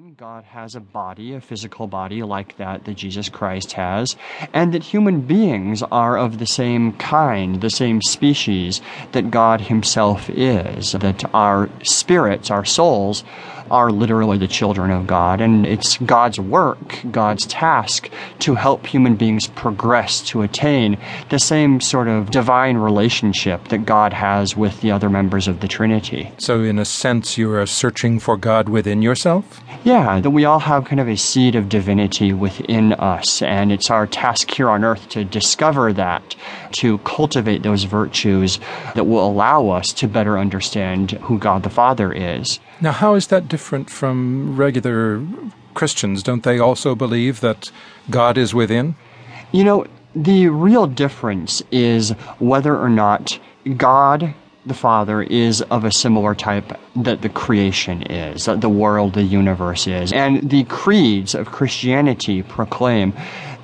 man, God has a body, a physical body like that Jesus Christ has, and that human beings are of the same kind, the same species that God himself is, that our spirits, our souls, are literally the children of God, and it's God's work, God's task, to help human beings progress to attain the same sort of divine relationship that God has with the other members of the Trinity. So in a sense, you are searching for God within yourself? Yeah, that we all have kind of a seed of divinity within us, and it's our task here on earth to discover that, to cultivate those virtues that will allow us to better understand who God the Father is. Now, how is that different from regular Christians? Don't they also believe that God is within? You know, the real difference is whether or not God the Father is of a similar type that the creation is, that the world, the universe is. And the creeds of Christianity proclaim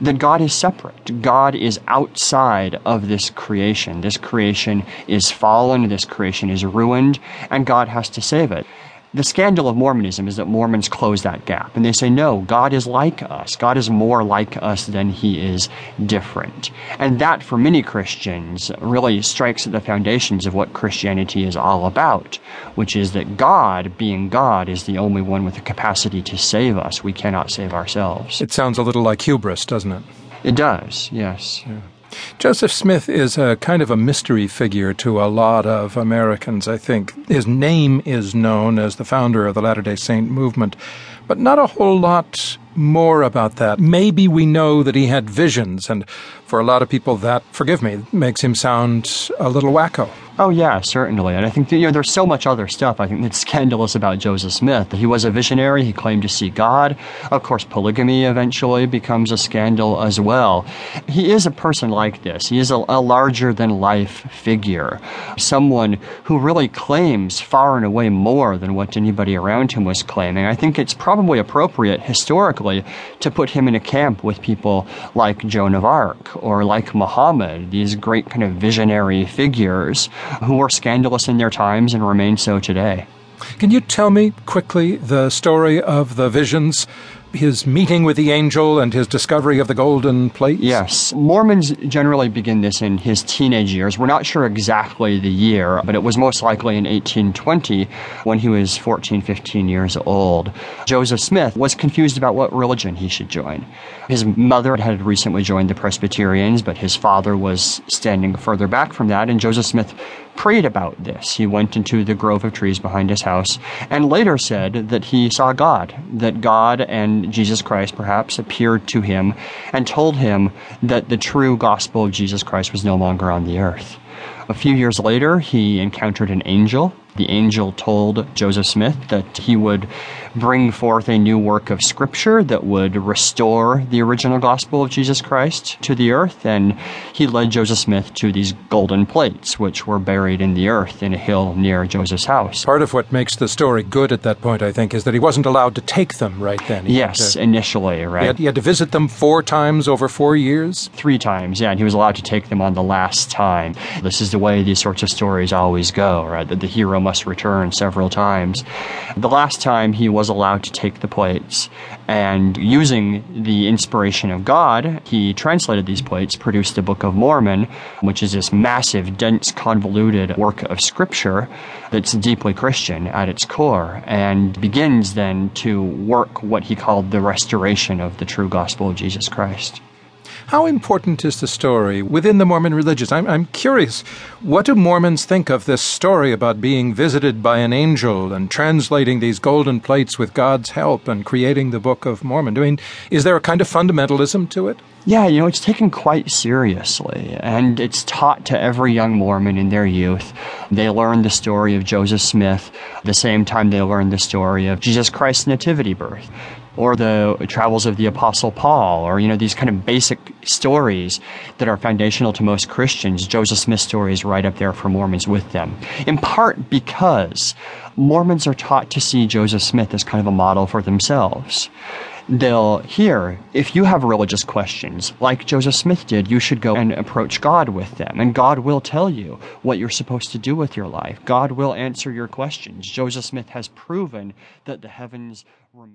that God is separate. God is outside of this creation. This creation is fallen, this creation is ruined, and God has to save it. The scandal of Mormonism is that Mormons close that gap, and they say, no, God is like us. God is more like us than he is different. And that, for many Christians, really strikes at the foundations of what Christianity is all about, which is that God, being God, is the only one with the capacity to save us. We cannot save ourselves. It sounds a little like hubris, doesn't it? It does, yes. Yeah. Joseph Smith is a kind of a mystery figure to a lot of Americans, I think. His name is known as the founder of the Latter-day Saint movement, but not a whole lot more about that. Maybe we know that he had visions, and for a lot of people that, forgive me, makes him sound a little wacko. Oh, yeah, certainly. And I think that, there's so much other stuff, I think, that's scandalous about Joseph Smith. He was a visionary. He claimed to see God. Of course, polygamy eventually becomes a scandal as well. He is a person like this. He is a larger-than-life figure, someone who really claims far and away more than what anybody around him was claiming. I think it's probably appropriate historically to put him in a camp with people like Joan of Arc or like Muhammad, these great kind of visionary figures who were scandalous in their times and remain so today. Can you tell me quickly the story of the visions, his meeting with the angel and his discovery of the golden plates? Yes. Mormons generally begin this in his teenage years. We're not sure exactly the year, but it was most likely in 1820 when he was 14, 15 years old. Joseph Smith was confused about what religion he should join. His mother had recently joined the Presbyterians, but his father was standing further back from that, and Joseph Smith prayed about this. He went into the grove of trees behind his house and later said that he saw God, that God and Jesus Christ perhaps appeared to him and told him that the true gospel of Jesus Christ was no longer on the earth. A few years later, he encountered an angel. The angel told Joseph Smith that he would bring forth a new work of Scripture that would restore the original gospel of Jesus Christ to the earth, and he led Joseph Smith to these golden plates, which were buried in the earth in a hill near Joseph's house. Part of what makes the story good at that point, I think, is that he wasn't allowed to take them right then. Initially, right? He had to visit them 4 times over 4 years? 3 times, yeah, and he was allowed to take them on the last time. This is the way these sorts of stories always go, right? That the hero must return several times. The last time he was allowed to take the plates, and using the inspiration of God, he translated these plates, produced the Book of Mormon, which is this massive, dense, convoluted work of Scripture that's deeply Christian at its core, and begins then to work what he called the restoration of the true gospel of Jesus Christ. How important is the story within the Mormon religion? I'm curious, what do Mormons think of this story about being visited by an angel and translating these golden plates with God's help and creating the Book of Mormon? I mean, is there a kind of fundamentalism to it? Yeah, it's taken quite seriously, and it's taught to every young Mormon in their youth. They learn the story of Joseph Smith the same time they learn the story of Jesus Christ's nativity birth, or the travels of the Apostle Paul, or, these kind of basic stories that are foundational to most Christians. Joseph Smith's story is right up there for Mormons with them, in part because Mormons are taught to see Joseph Smith as kind of a model for themselves. They'll hear, if you have religious questions, like Joseph Smith did, you should go and approach God with them, and God will tell you what you're supposed to do with your life. God will answer your questions. Joseph Smith has proven that the heavens remain.